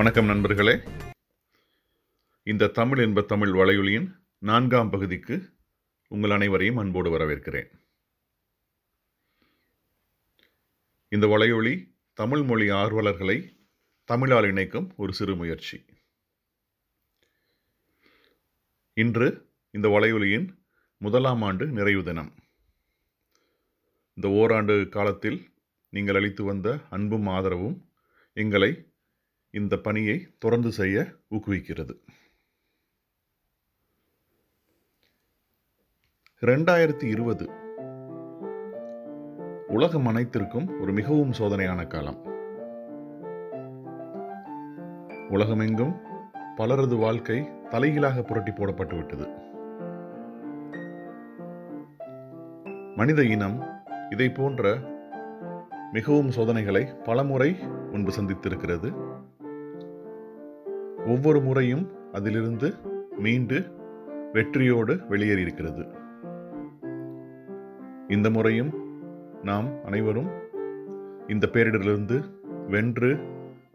வணக்கம் நண்பர்களே, இந்த தமிழ் என்ப தமிழ் வலையொலியின் 4ஆம் பகுதிக்கு உங்கள் அனைவரையும் அன்போடு வரவேற்கிறேன். இந்த வலையொலி தமிழ் மொழி ஆர்வலர்களை தமிழால் இணைக்கும் ஒரு சிறு முயற்சி. இன்று இந்த வலையொலியின் 1ஆம் ஆண்டு நிறைவு தினம். இந்த ஓராண்டு காலத்தில் நீங்கள் அளித்து வந்த அன்பும் ஆதரவும் எங்களை இந்த பணியை தொடர்ந்து செய்ய ஊக்குவிக்கிறது. 2020 உலகம் அனைத்திற்கும் ஒரு மிகவும் சோதனையான காலம். உலகமெங்கும் பலரது வாழ்க்கை தலைகீழாக புரட்டி போடப்பட்டுவிட்டது. மனித இனம் இதை போன்ற மிகவும் சோதனைகளை பலமுறை முன்பு சந்தித்திருக்கிறது. ஒவ்வொரு முறையும் அதிலிருந்து மீண்டு வெற்றியோடு வெளியேறியிருக்கிறது. இந்த முறையும் நாம் அனைவரும் இந்த பேரிடரிலிருந்து வென்று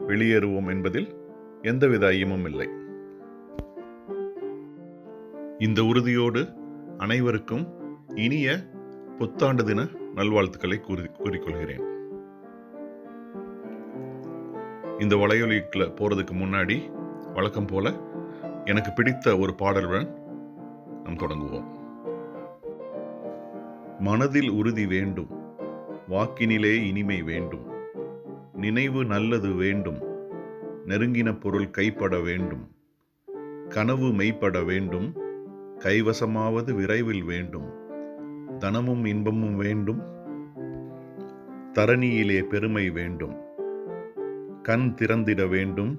வெளியேறுவோம் என்பதில் எந்தவித ஐயமும் இல்லை. இந்த உறுதியோடு அனைவருக்கும் இனிய புத்தாண்டு தின நல்வாழ்த்துக்களை கூறிக்கொள்கிறேன். இந்த வலையொலிக்குள்ள போகிறதுக்கு முன்னாடி வழக்கம் போல எனக்கு பிடித்த ஒரு பாடலுடன் நாம் தொடங்குவோம். மனதில் உறுதி வேண்டும், வாக்கினிலே இனிமை வேண்டும், நினைவு நல்லது வேண்டும், நெருங்கின பொருள் கைப்பட வேண்டும், கனவு மெய்ப்பட வேண்டும், கைவசமாவது விரைவில் வேண்டும், தனமும் இன்பமும் வேண்டும், தரணியிலே பெருமை வேண்டும், கண் திறந்திட வேண்டும்,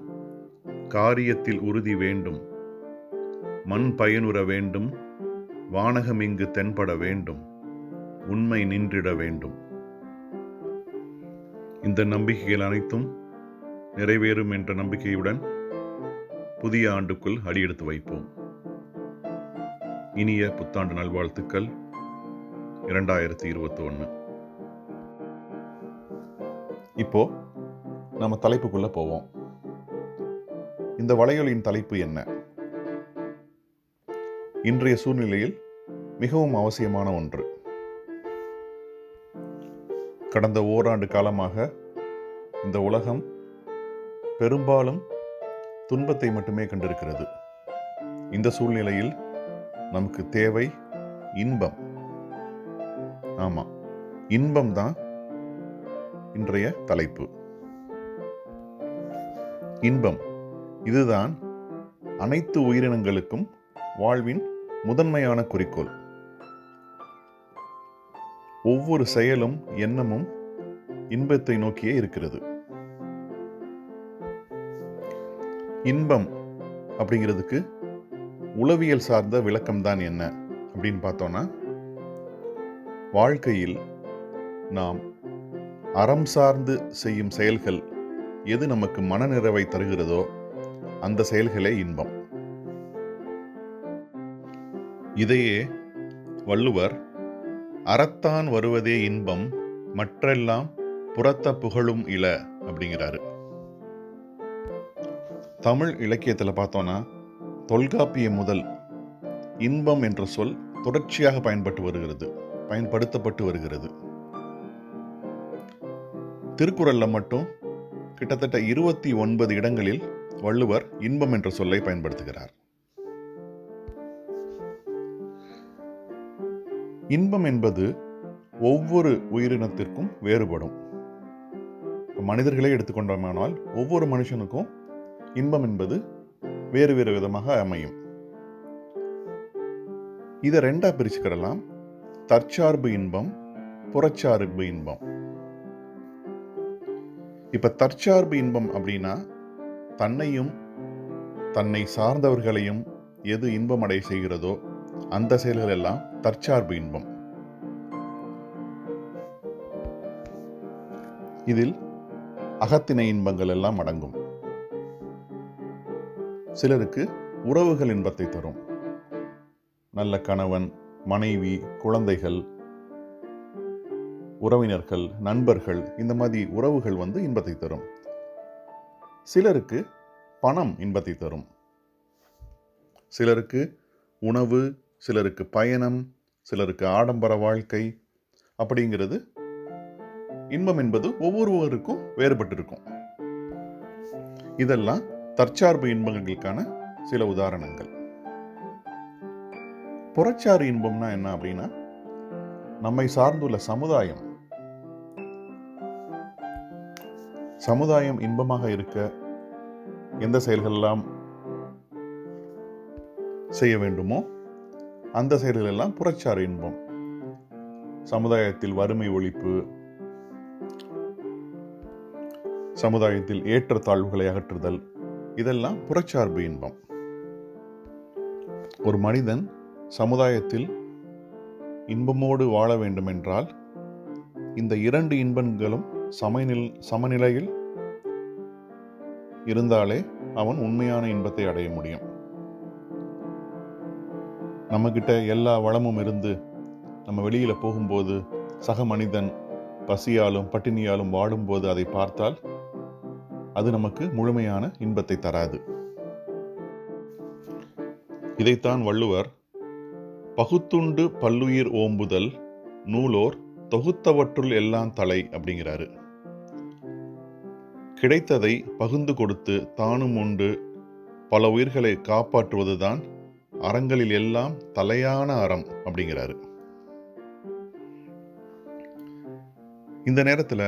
காரியத்தில் உறுதி வேண்டும், மண் பயனுற வேண்டும், வானகம் இங்கு தென்பட வேண்டும், உண்மை நின்றிட வேண்டும். இந்த நம்பிக்கைகள் அனைத்தும் நிறைவேறும் என்ற நம்பிக்கையுடன் புதிய ஆண்டுக்குள் அடியெடுத்து வைப்போம். இனிய புத்தாண்டு நல்வாழ்த்துக்கள் 2021. இப்போ நம்ம தலைப்புக்குள்ள போவோம். இந்த வலையொலியின் தலைப்பு என்ன? இன்றைய சூழ்நிலையில் மிகவும் அவசியமான ஒன்று. கடந்த ஓராண்டு காலமாக இந்த உலகம் பெரும்பாலும் துன்பத்தை மட்டுமே கண்டிருக்கிறது. இந்த சூழ்நிலையில் நமக்கு தேவை இன்பம். ஆமாம், இன்பம்தான் இன்றைய தலைப்பு. இன்பம் இதுதான் அனைத்து உயிரினங்களுக்கும் வாழ்வின் முதன்மையான குறிக்கோள். ஒவ்வொரு செயலும் எண்ணமும் இன்பத்தை நோக்கியே இருக்கிறது. இன்பம் அப்படிங்கிறதுக்கு உளவியல் சார்ந்த விளக்கம்தான் என்ன அப்படின்னு பார்த்தோம்னா, வாழ்க்கையில் நாம் அறம் சார்ந்து செய்யும் செயல்கள் எது நமக்கு மனநிறைவை தருகிறதோ அந்த செயல்களே இன்பம். இதையே வள்ளுவர் அறத்தான் வருவதே இன்பம், மற்றெல்லாம் புறத்த புகழும் இல அப்படிங்கிறாரு. தமிழ் இலக்கியத்தில் பார்த்தோன்னா, தொல்காப்பியம் முதல் இன்பம் என்ற சொல் தொடர்ச்சியாக பயன்படுத்தப்பட்டு வருகிறது. திருக்குறளில் மட்டும் கிட்டத்தட்ட 29 இடங்களில் வள்ளுவர் இன்பம் என்ற சொல்லை பயன்படுத்துகிறார். இன்பம் என்பது ஒவ்வொரு உயிரினத்திற்கும் வேறுபடும். மனிதர்களே எடுத்துக்கொண்டோமானால் ஒவ்வொரு மனுஷனுக்கும் இன்பம் என்பது வேறு வேறு விதமாக அமையும். இதை ரெண்டா பிரிச்சுக்கிடலாம்: தற்சார்பு இன்பம், புறச்சார்பு இன்பம். இப்ப தற்சார்பு இன்பம் அப்படின்னா, தன்னையும் தன்னை சார்ந்தவர்களையும் எது இன்பம் அடைய செய்கிறதோ அந்த செயல்கள் எல்லாம் தற்சார்பு இன்பம். இதில் அகத்திணை இன்பங்கள் எல்லாம் அடங்கும். சிலருக்கு உறவுகள் இன்பத்தை தரும். நல்ல கணவன், மனைவி, குழந்தைகள், உறவினர்கள், நண்பர்கள், இந்த மாதிரி உறவுகள் இன்பத்தை தரும். சிலருக்கு பணம் இன்பத்தை தரும். சிலருக்கு உணவு, சிலருக்கு பயணம், சிலருக்கு ஆடம்பர வாழ்க்கை அப்படிங்கிறது இன்பம் என்பது ஒவ்வொருவருக்கும் வேறுபட்டிருக்கும். இதெல்லாம் தற்சார்பு இன்பங்களுக்கான சில உதாரணங்கள். புறச்சாறு இன்பம்னா என்ன அப்படின்னா, நம்மை சார்ந்துள்ள சமுதாயம் இன்பமாக இருக்க எந்த செயல்களெல்லாம் செய்ய வேண்டுமோ அந்த செயல்களெல்லாம் புறச்சாறு இன்பம். சமுதாயத்தில் வறுமை ஒழிப்பு, சமுதாயத்தில் ஏற்றத்தாழ்வுகளை அகற்றுதல், இதெல்லாம் புறச்சார்பு இன்பம். ஒரு மனிதன் சமுதாயத்தில் இன்பமோடு வாழ வேண்டுமென்றால் இந்த இரண்டு இன்பங்களும் சமநிலையில் இருந்தாலே அவன் உண்மையான இன்பத்தை அடைய முடியும். நம்மக்கிட்ட எல்லா வளமும் இருந்து நம்ம வெளியில் போகும்போது சக மனிதன் பசியாலும் பட்டினியாலும் வாடும்போது அதை பார்த்தால் அது நமக்கு முழுமையான இன்பத்தை தராது. இதைத்தான் வள்ளுவர் பகுத்துண்டு பல்லுயிர் ஓம்புதல் நூலோர் தொகுத்தவற்றுள் எல்லாம் தலை அப்படிங்கிறாரு. கிடைத்ததை பகுந்து கொடுத்து தானும் உண்டு பல உயிர்களை காப்பாற்றுவதுதான் அறங்களில் எல்லாம் தலையான அறம் அப்படிங்கிறாரு. இந்த நேரத்தில்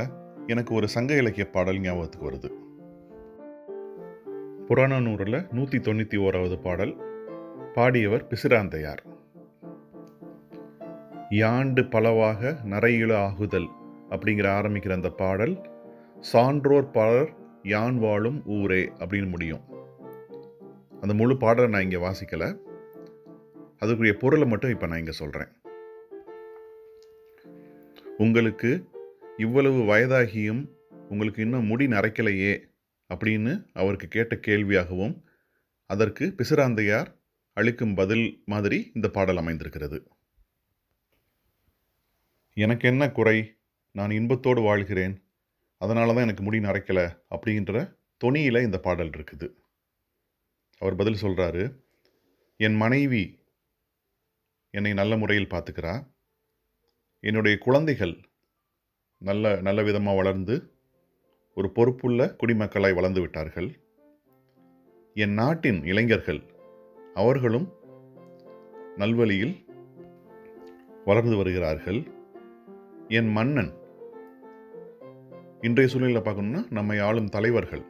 எனக்கு ஒரு சங்க இலக்கிய பாடல் ஞாபகத்துக்கு வருது. புறநானூறில் 191வது பாடல். பாடியவர் பிசிராந்தையார். யாண்டு பலவாக நரையில ஆகுதல் அப்படிங்கிற ஆரம்பிக்கிற அந்த பாடல் சான்றோர் பலர் யான் வாழும் ஊரே அப்படின்னு முடியும். அந்த முழு பாடலை நான் இங்கே வாசிக்கலை, அதுக்குரிய பொருளை மட்டும் இப்போ நான் இங்கே சொல்கிறேன். உங்களுக்கு இவ்வளவு வயதாகியும் உங்களுக்கு இன்னும் முடி நரைக்கலையே அப்படின்னு அவருக்கு கேட்ட கேள்வியாகவும் அதற்கு பிசிராந்தையார் அளிக்கும் பதில் மாதிரி இந்த பாடல் அமைந்திருக்கிறது. எனக்கு என்ன குறை, நான் இன்பத்தோடு வாழ்கிறேன், அதனால தான் எனக்கு முடி நரைக்கலை அப்படின்ற தொனியில் இந்த பாடல் இருக்குது. அவர் பதில் சொல்கிறாரு, என் மனைவி என்னை நல்ல முறையில் பார்த்துக்கிறா, என்னுடைய குழந்தைகள் நல்ல விதமாக வளர்ந்து ஒரு பொறுப்புள்ள குடிமக்களாய் வளர்ந்து விட்டார்கள், என் நாட்டின் இளைஞர்கள் அவர்களும் நல்வழியில் வளர்ந்து வருகிறார்கள், என் மன்னன் இன்றைய சூழ்நிலையில் பார்க்கணும்னா நம்மை ஆளும் தலைவர்கள்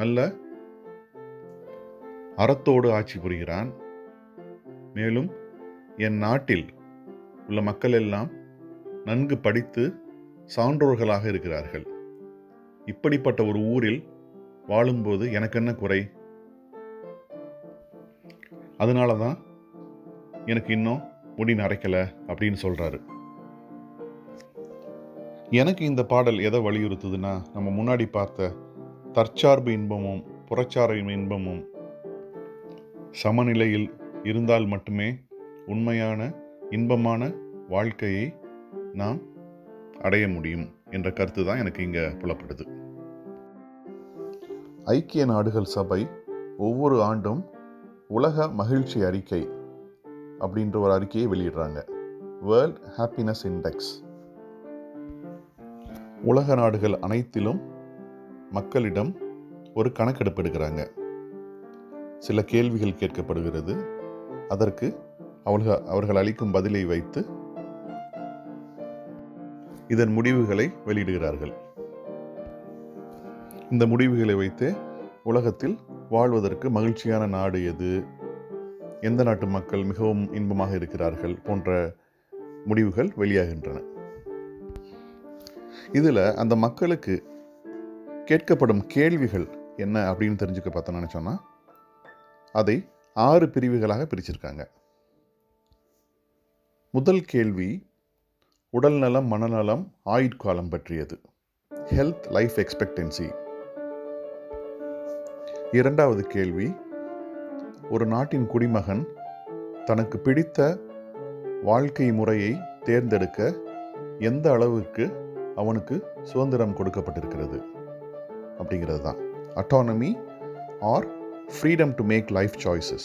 நல்ல அறத்தோடு ஆட்சி புரிகிறான், மேலும் என் நாட்டில் உள்ள மக்கள் எல்லாம் நன்கு படித்து சான்றோர்களாக இருக்கிறார்கள். இப்படிப்பட்ட ஒரு ஊரில் வாழும்போது எனக்கு என்ன குறை, அதனால தான் எனக்கு இன்னும் முடி நரைக்கலை அப்படின்னு சொல்கிறாரு. எனக்கு இந்த பாடல் எதை வலியுறுத்துதுன்னா, நம்ம முன்னாடி பார்த்த தற்சார்பு இன்பமும் புறச்சார்பு இன்பமும் சமநிலையில் இருந்தால் மட்டுமே உண்மையான இன்பமான வாழ்க்கையை நாம் அடைய முடியும் என்ற கருத்து தான் எனக்கு இங்கே புலப்படுது. ஐக்கிய நாடுகள் சபை ஒவ்வொரு ஆண்டும் உலக மகிழ்ச்சி அறிக்கை அப்படின்ற ஒரு அறிக்கையை வெளியிடுறாங்க. World happiness index. உலக நாடுகள் அனைத்திலும் மக்களிடம் ஒரு கணக்கெடுப்பு எடுக்கிறாங்க. சில கேள்விகள் கேட்கப்படுகிறது, அதற்கு அவர்கள் அளிக்கும் பதிலை வைத்து இதன் முடிவுகளை வெளியிடுகிறார்கள். இந்த முடிவுகளை வைத்தே உலகத்தில் வாழ்வதற்கு மகிழ்ச்சியான நாடு எது, எந்த நாட்டு மக்கள் மிகவும் இன்பமாக இருக்கிறார்கள் போன்ற முடிவுகள் வெளியாகின்றன. இதில் அந்த மக்களுக்கு கேட்கப்படும் கேள்விகள் என்ன அப்படின்னு தெரிஞ்சுக்க பார்த்தோன்னு நினச்சோன்னா, அதை 6 பிரிவுகளாக பிரிச்சிருக்காங்க. முதல் கேள்வி உடல்நலம், மனநலம், ஆயுட்காலம் பற்றியது. Health, life expectancy. இரண்டாவது கேள்வி ஒரு நாட்டின் குடிமகன் தனக்கு பிடித்த வாழ்க்கை முறையை தேர்ந்தெடுக்க எந்த அளவுக்கு அவனுக்கு சுதந்திரம் கொடுக்கப்பட்டிருக்கிறது அப்படிங்கிறது தான். Autonomy or freedom to make life choices?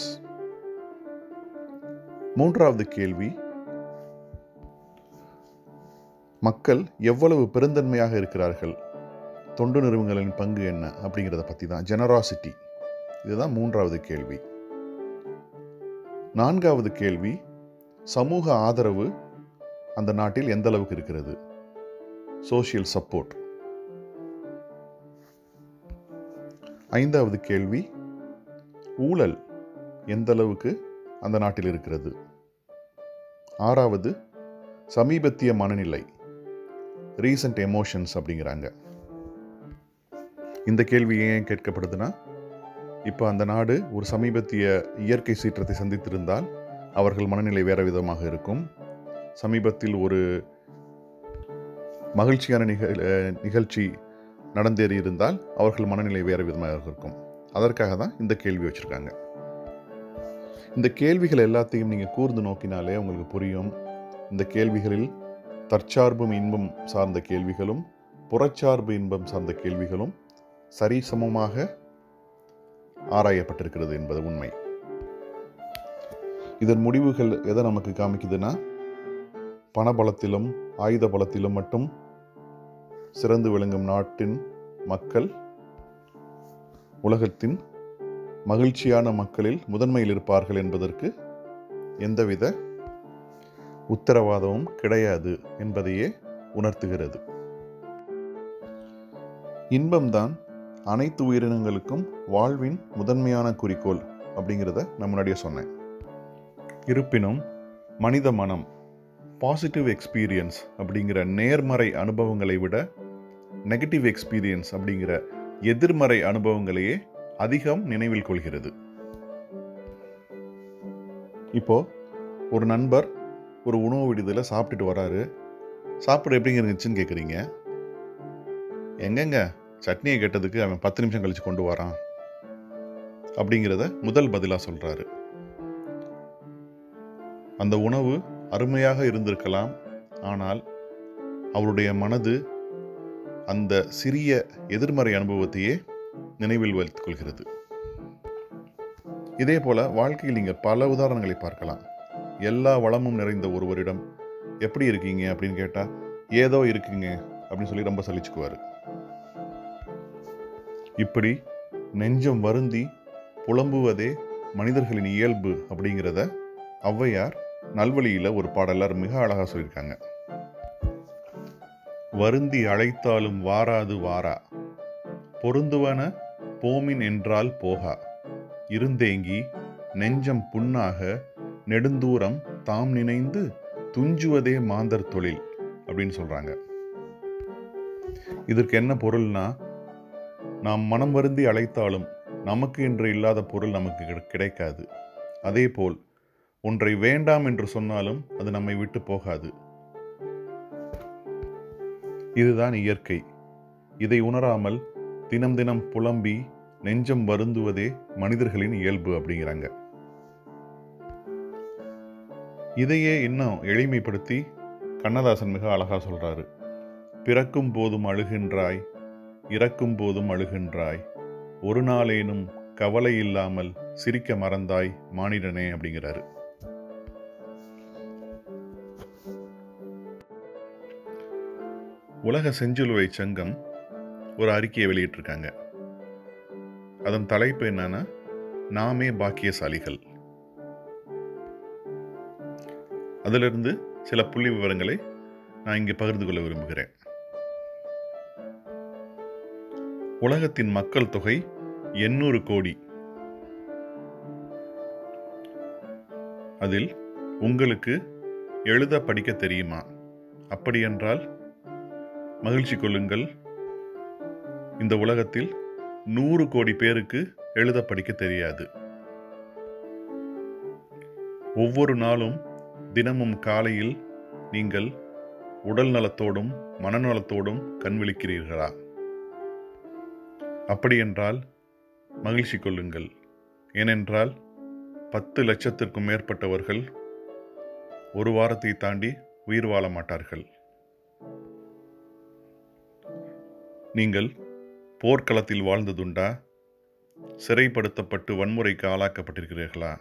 மூன்றாவது கேள்வி, மக்கள் எவ்வளவு பெருந்தன்மையாக இருக்கிறார்கள், தொண்டு நிறுவனங்களின் பங்கு என்ன அப்படிங்கிறத பற்றி தான், ஜெனராசிட்டி. இதுதான் மூன்றாவது கேள்வி. நான்காவது கேள்வி, சமூக ஆதரவு அந்த நாட்டில் எந்த அளவுக்கு இருக்கிறது, சோஷியல் சப்போர்ட். ஐந்தாவது கேள்வி, ஊழல் எந்த அளவுக்கு அந்த நாட்டில் இருக்கிறது. ஆறாவது, சமீபத்திய மனநிலை, ரீசன்ட் எமோஷன்ஸ் அப்படிங்கிறாங்க. இந்த கேள்வி ஏன் கேட்கப்படுதுன்னா, இப்போ அந்த நாடு ஒரு சமீபத்திய இயற்கை சீற்றத்தை சந்தித்திருந்தால் அவர்கள் மனநிலை வேறு விதமாக இருக்கும். சமீபத்தில் ஒரு மகிழ்ச்சியான நிகழ்ச்சி நடந்தேறி இருந்தால் அவர்கள் மனநிலை வேறு விதமாக இருக்கும். அதற்காக தான் இந்த கேள்வி வச்சுருக்காங்க. இந்த கேள்விகள் எல்லாத்தையும் நீங்கள் கூர்ந்து நோக்கினாலே உங்களுக்கு புரியும். இந்த கேள்விகளில் தற்சார்பும் இன்பம் சார்ந்த கேள்விகளும் புறச்சார்பு இன்பம் சார்ந்த கேள்விகளும் சரிசமமாக ஆராயப்பட்டிருக்கிறது என்பது உண்மை. இதன் முடிவுகள் எதை நமக்கு காமிக்குதுன்னா, பணபலத்திலும் ஆயுத பலத்திலும் மட்டும் சிறந்து விளங்கும் நாட்டின் மக்கள் உலகத்தின் மகிழ்ச்சியான மக்களில் முதன்மையில் இருப்பார்கள் என்பதற்கு எந்தவித உத்தரவாதமும் கிடையாது என்பதையே உணர்த்துகிறது. இன்பம்தான் அனைத்து உயிரினங்களுக்கும் வாழ்வின் முதன்மையான குறிக்கோள் அப்படிங்கிறத நான் முன்னாடியே சொன்னேன். இருப்பினும் மனித மனம் பாசிட்டிவ் எக்ஸ்பீரியன்ஸ் அப்படிங்கிற நேர்மறை அனுபவங்களை விட நெகட்டிவ் எக்ஸ்பீரியன்ஸ் அப்படிங்கிற எதிர்மறை அனுபவங்களையே அதிகம் நினைவில் கொள்கிறது. இப்போ ஒரு நண்பர் ஒரு உணவு விடுதியில் சாப்பிட்டுட்டு வராரு. சாப்பிட எப்படிங்க இருந்துச்சுன்னு கேட்குறீங்க. எங்கெங்க சட்னியை கேட்டதுக்கு அவன் 10 நிமிஷம் கழித்து கொண்டு வரான் அப்படிங்கிறத முதல் பதிலாக சொல்கிறாரு. அந்த உணவு அருமையாக இருந்திருக்கலாம், ஆனால் அவருடைய மனது அந்த சிறிய எதிர்மறை அனுபவத்தையே நினைவில் வைத்துக் கொள்கிறது. இதே போல வாழ்க்கையில் நீங்கள் பல உதாரணங்களை பார்க்கலாம். எல்லா வளமும் நிறைந்த ஒருவரிடம் எப்படி இருக்கீங்க அப்படின்னு கேட்டால் ஏதோ இருக்குங்க அப்படின்னு சொல்லி ரொம்ப சலிச்சுக்குவார். இப்படி நெஞ்சம் வருந்தி புலம்புவதே மனிதர்களின் இயல்பு அப்படிங்கிறத ஔவையார் நல்வழியில் ஒரு பாடலர் மிக அழகாக சொல்லியிருக்காங்க. வருந்தி அழைத்தாலும் வாராது வாரா, பொருந்துவன போமின் என்றால் போகா, இருந்தேங்கி நெஞ்சம் புண்ணாக நெடுந்தூரம் தாம் நினைந்து துஞ்சுவதே மாந்தர் தொழில் அப்படின்னு சொல்கிறாங்க. இதற்கு என்ன பொருள்னா, நாம் மனம் வருந்தி அழைத்தாலும் நமக்கு என்று இல்லாத பொருள் நமக்கு கிடைக்காது. அதே போல் ஒன்றை வேண்டாம் என்று சொன்னாலும் அது நம்மை விட்டு போகாது. இதுதான் இயற்கை. இதை உணராமல் தினம் தினம் புலம்பி நெஞ்சம் வருந்துவதே மனிதர்களின் இயல்பு அப்படிங்கிறாங்க. இதையே இன்னும் எளிமைப்படுத்தி கண்ணதாசன் மிக அழகா சொல்றாரு. பிறக்கும் போதும் அழுகின்றாய், இறக்கும் போதும் அழுகின்றாய், ஒரு நாளேனும் கவலை இல்லாமல் சிரிக்க மறந்தாய் மானிடனே அப்படிங்கிறாரு. உலக செஞ்சிலுவை சங்கம் ஒரு அறிக்கையை வெளியிட்டிருக்காங்க. அதன் தலைப்பு என்னன்னா, நாமே பாக்கியசாலிகள். அதிலிருந்து சில புள்ளி விவரங்களை நான் இங்கு பகிர்ந்து கொள்ள விரும்புகிறேன். உலகத்தின் மக்கள் தொகை 800 கோடி. அதில் உங்களுக்கு எழுத படிக்க தெரியுமா? அப்படியென்றால் மகிழ்ச்சி கொள்ளுங்கள், இந்த உலகத்தில் 100 கோடி பேருக்கு எழுத படிக்க தெரியாது. ஒவ்வொரு நாளும் தினமும் காலையில் நீங்கள் உடல் நலத்தோடும் மனநலத்தோடும் கண்விழிக்கிறீர்களா? அப்படியென்றால் மகிழ்ச்சி கொள்ளுங்கள். ஏனென்றால் 10 லட்சத்திற்கும் மேற்பட்டவர்கள் ஒரு வாரத்தை தாண்டி உயிர் வாழ மாட்டார்கள். நீங்கள் போர்க்களத்தில் வாழ்ந்ததுண்டா? சிறைப்படுத்தப்பட்டு வன்முறைக்கு ஆளாக்கப்பட்டிருக்கிறீர்களா?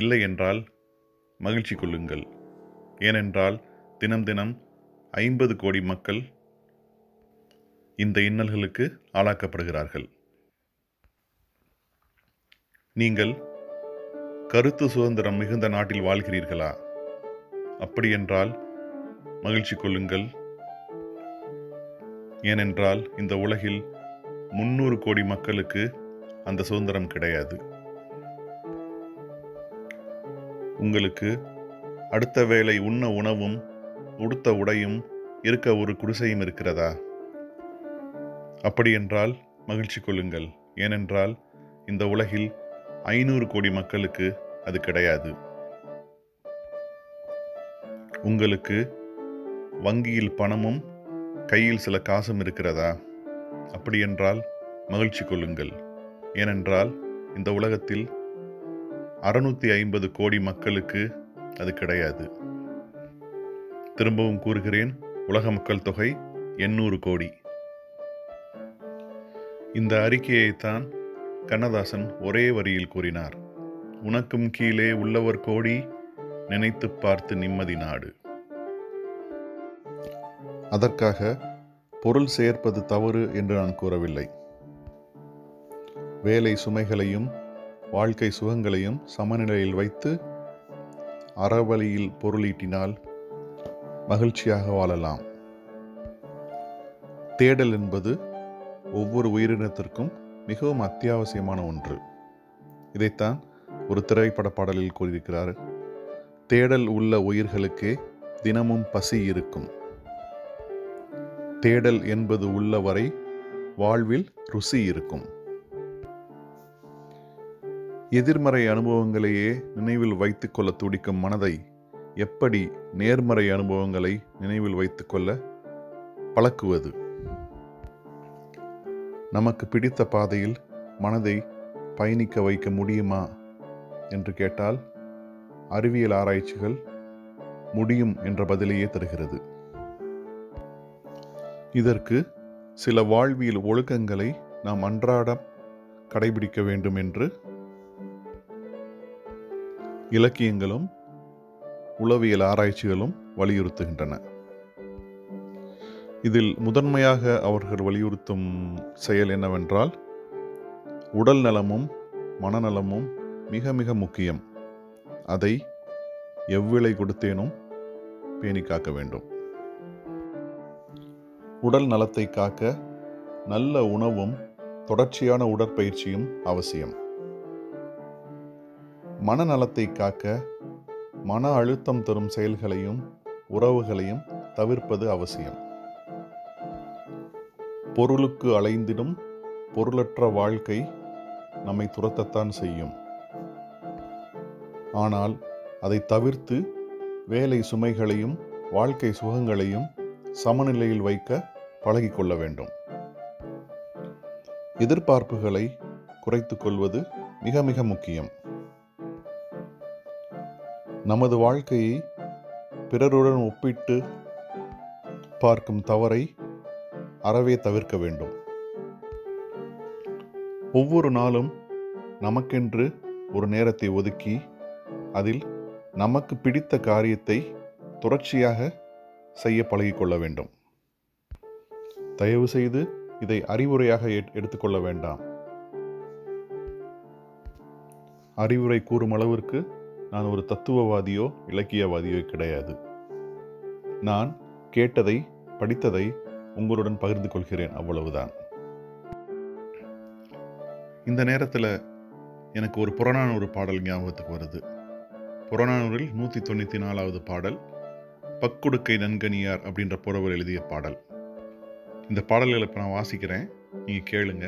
இல்லை என்றால் மகிழ்ச்சி கொள்ளுங்கள். ஏனென்றால் தினம் தினம் 50 கோடி மக்கள் இந்த இன்னல்களுக்கு ஆளாக்கப்படுகிறார்கள். நீங்கள் கருத்து சுதந்திரம் மிகுந்த நாட்டில் வாழ்கிறீர்களா? அப்படியென்றால் மகிழ்ச்சி கொள்ளுங்கள். ஏனென்றால் இந்த உலகில் 300 கோடி மக்களுக்கு அந்த சுதந்திரம் கிடையாது. உங்களுக்கு அடுத்த வேளை உண்ண உணவும் உடுத்த உடையும் இருக்க ஒரு குடிசையும் இருக்கிறதா? அப்படியென்றால் மகிழ்ச்சி கொள்ளுங்கள். ஏனென்றால் இந்த உலகில் 500 கோடி மக்களுக்கு அது கிடையாது. உங்களுக்கு வங்கியில் பணமும் கையில் சில காசும் இருக்கிறதா? அப்படியென்றால் மகிழ்ச்சி கொள்ளுங்கள். ஏனென்றால் இந்த உலகத்தில் 650 கோடி மக்களுக்கு அது கிடையாது. திரும்பவும் கூறுகிறேன், உலக மக்கள் தொகை 800 கோடி. இந்த அறிக்கையைத்தான் கண்ணதாசன் ஒரே வரியில் கூறினார். உனக்கும் கீழே உள்ளவர் கோடி, நினைத்து பார்த்து நிம்மதி நாடு. அதற்காக பொருள் சேர்ப்பது தவறு என்று நான் கூறவில்லை. வேலை சுமைகளையும் வாழ்க்கை சுகங்களையும் சமநிலையில் வைத்து அறவழியில் பொருளீட்டினால் மகிழ்ச்சியாக வாழலாம். தேடல் என்பது ஒவ்வொரு உயிரினத்திற்கும் மிகவும் அத்தியாவசியமான ஒன்று. இதைத்தான் ஒரு திரைப்பட பாடலில் கூறியிருக்கிறார். தேடல் உள்ள உயிர்களுக்கே தினமும் பசி இருக்கும். தேடல் என்பது உள்ளவரை வாழ்வில் ருசி இருக்கும். எதிர்மறை அனுபவங்களையே நினைவில் வைத்துக் கொள்ள துடிக்கும் மனதை எப்படி நேர்மறை அனுபவங்களை நினைவில் வைத்துக் கொள்ள பழக்குவது? நமக்கு பிடித்த பாதையில் மனதை பயணிக்க வைக்க முடியுமா என்று கேட்டால் அறிவியல் ஆராய்ச்சிகள் முடியும் என்ற பதிலையே தருகிறது. இதற்கு சில வாழ்வியல் ஒழுக்கங்களை நாம் அன்றாடம் கடைபிடிக்க வேண்டும் என்று இலக்கியங்களும் உளவியல் ஆராய்ச்சிகளும் வலியுறுத்துகின்றன. இதில் முதன்மையாக அவர்கள் வலியுறுத்தும் செயல் என்னவென்றால், உடல் நலமும் மனநலமும் மிக மிக முக்கியம். அதை எவ்விலை கொடுத்தேனும் பேணி காக்க வேண்டும். உடல் நலத்தை காக்க நல்ல உணவும் தொடர்ச்சியான உடற்பயிற்சியும் அவசியம். மனநலத்தை காக்க மன அழுத்தம் தரும் செயல்களையும் உறவுகளையும் தவிர்ப்பது அவசியம். பொருளுக்கு அலைந்திடும் பொருளற்ற வாழ்க்கை நம்மை துரத்தத்தான் செய்யும். ஆனால் அதை தவிர்த்து வேலை சுமைகளையும் வாழ்க்கை சுகங்களையும் சமநிலையில் வைக்க பழகிக்கொள்ள வேண்டும். எதிர்பார்ப்புகளை குறைத்து கொள்வது மிக மிக முக்கியம். நமது வாழ்க்கையை பிறருடன் ஒப்பிட்டு பார்க்கும் தவறை அறவே தவிர்க்க வேண்டும். ஒவ்வொரு நாளும் நமக்கென்று ஒரு நேரத்தை ஒதுக்கி அதில் நமக்கு பிடித்த காரியத்தை தொடர்ச்சியாக செய்ய பழகிக்கொள்ள வேண்டும். தயவு செய்து இதை அறிவுரையாக எடுத்துக்கொள்ள வேண்டாம். அறிவுரை கூறும் அளவிற்கு நான் ஒரு தத்துவவாதியோ இலக்கியவாதியோ கிடையாது. நான் கேட்டதை படித்ததை உங்களுடன் பகிர்ந்து கொள்கிறேன், அவ்வளவுதான். இந்த நேரத்தில் எனக்கு ஒரு புறநானூறு பாடல் ஞாபகத்துக்கு வருது. புறநானூரில் 194வது பாடல், பக்குடுக்கை நன்கனியார் அப்படின்ற புறவர் எழுதிய பாடல். இந்த பாடல்களை இப்போ நான் வாசிக்கிறேன், நீங்கள் கேளுங்க.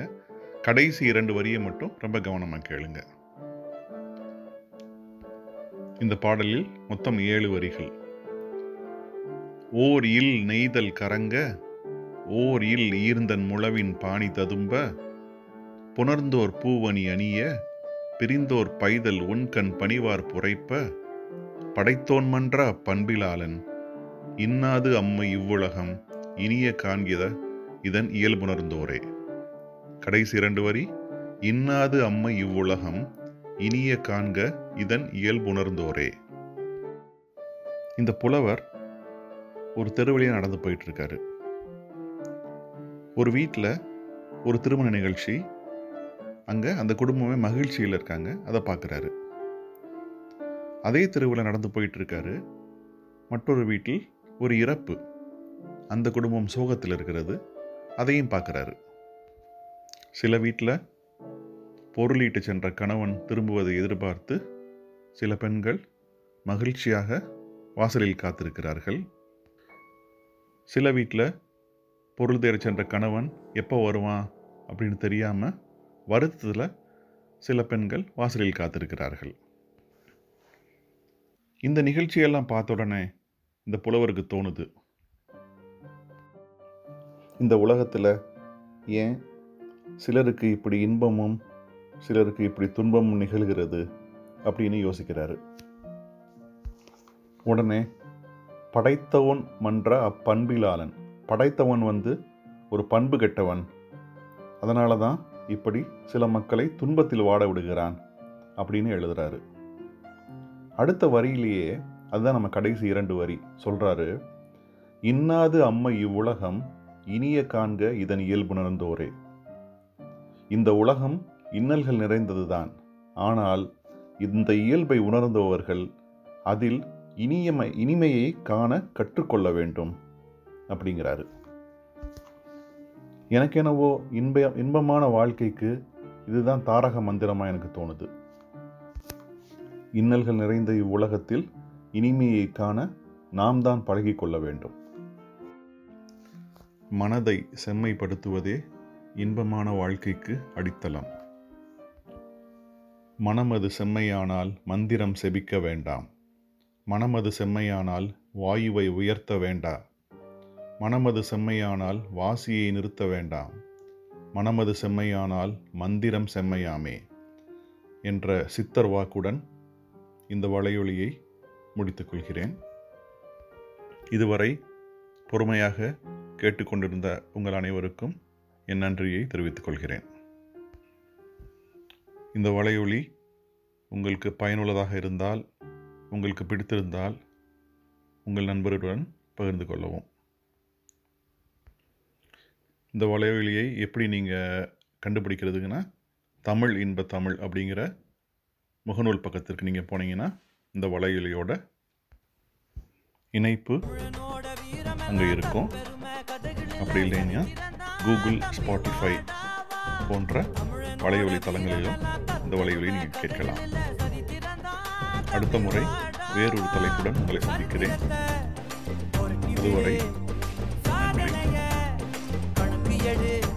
கடைசி 2 வரியை மட்டும் ரொம்ப கவனமாக கேளுங்க. இந்த பாடலில் மொத்தம் 7 வரிகள். ஓர் இல் நெய்தல் கரங்க, ஓர் இல் ஈர்ந்தன் முளவின் பாணி ததும்ப, புணர்ந்தோர் பூவணி அணிய, பிரிந்தோர் பைதல் உண்கண் பணிவார் புரைப்ப, படைத்தோன் மன்ற அப்பண்பிலாளன் இன்னாது அம்மை இவ்வுலகம் இனிய காண்கித இதன் இயல்புணர்ந்தோரே. கடைசி 2 வரி இன்னாது அம்மை இவ்வுலகம் இனிய காண்க இதன் இயல்புணர்ந்தோரே. இந்த புலவர் ஒரு தெருவழியே நடந்து போயிட்டு இருக்காரு. ஒரு வீட்டில் ஒரு திருமண நிகழ்ச்சி, அங்கே அந்த குடும்பமே மகிழ்ச்சியில் இருக்காங்க, அதை பார்க்குறாரு. அதே தெருவில் நடந்து போயிட்டு இருக்காரு. மற்றொரு வீட்டில் ஒரு இறப்பு, அந்த குடும்பம் சோகத்தில் இருக்கிறது, அதையும் பார்க்குறாரு. சில வீட்டில் பொருளீட்டு சென்ற கணவன் திரும்புவதை எதிர்பார்த்து சில பெண்கள் மகிழ்ச்சியாக வாசலில் காத்திருக்கிறார்கள். சில வீட்டில் பொருள் தேடி சென்ற கணவன் எப்போ வருவான் அப்படின்னு தெரியாமல் வருத்தத்தில் சில பெண்கள் வாசலில் காத்திருக்கிறார்கள். இந்த நிகழ்ச்சியெல்லாம் பார்த்த உடனே இந்த புலவருக்கு தோணுது, இந்த உலகத்தில் ஏன் சிலருக்கு இப்படி இன்பமும் சிலருக்கு இப்படி துன்பமும் நிகழ்கிறது அப்படின்னு யோசிக்கிறாரு. உடனே படைத்தவன் மன்ற அப்பண்பிலாளன், படைத்தவன் ஒரு பண்பு கெட்டவன், அதனால தான் இப்படி சில மக்களை துன்பத்தில் வாட விடுகிறான் அப்படின்னு எழுதுறாரு. அடுத்த வரியிலேயே அதுதான் நம்ம கடைசி 2 வரி சொல்றாரு, இன்னாது அம்மை இவ்வுலகம் இனிய காண்க இதன் இயல்புணர்ந்தோரே. இந்த உலகம் இன்னல்கள் நிறைந்ததுதான், ஆனால் இந்த இயல்பை உணர்ந்தவர்கள் அதில் இனிமையை காண கற்றுக்கொள்ள வேண்டும் அப்படிங்கிறாரு. எனக்கெனவோ இன்பமான வாழ்க்கைக்கு இதுதான் தாரக மந்திரமாக எனக்கு தோணுது. இன்னல்கள் நிறைந்த இவ்வுலகத்தில் இனிமையை காண நாம் தான் பழகிக்கொள்ள வேண்டும். மனதை செம்மைப்படுத்துவதே இன்பமான வாழ்க்கைக்கு அடித்தளம். மனமது செம்மையானால் மந்திரம் செபிக்க வேண்டாம், மனமது செம்மையானால் வாயுவை உயர்த்த வேண்டா, மனமது செம்மையானால் வாசியை நிறுத்த வேண்டாம், மனமது செம்மையானால் மந்திரம் செம்மையாமே என்ற சித்தர் வாக்குடன் இந்த வலையொலியை முடித்துக்கொள்கிறேன். இதுவரை பொறுமையாக கேட்டுக்கொண்டிருந்த உங்கள் அனைவருக்கும் என் நன்றியை தெரிவித்துக் கொள்கிறேன். இந்த வலையொலி உங்களுக்கு பயனுள்ளதாக இருந்தால், உங்களுக்கு பிடித்திருந்தால் உங்கள் நண்பர்களுடன் பகிர்ந்து கொள்ளவும். இந்த வலையொலியை எப்படி நீங்கள் கண்டுபிடிக்கிறதுக்குன்னா, தமிழ் இன்ப தமிழ் அப்படிங்கிற முகநூல் பக்கத்திற்கு நீங்கள் போனீங்கன்னா இந்த வலையொலியோட இணைப்பு அங்கே இருக்கும். அப்படி இல்லைன்னா கூகுள், ஸ்பாட்டிஃபை போன்ற வலையொலி தளங்களிலும் இந்த வலையொலியை நீங்கள் கேட்கலாம். அடுத்த முறை வேறொரு தலைப்புடன் உங்களை சந்திக்கிறேன். அதுவரை நன்றி.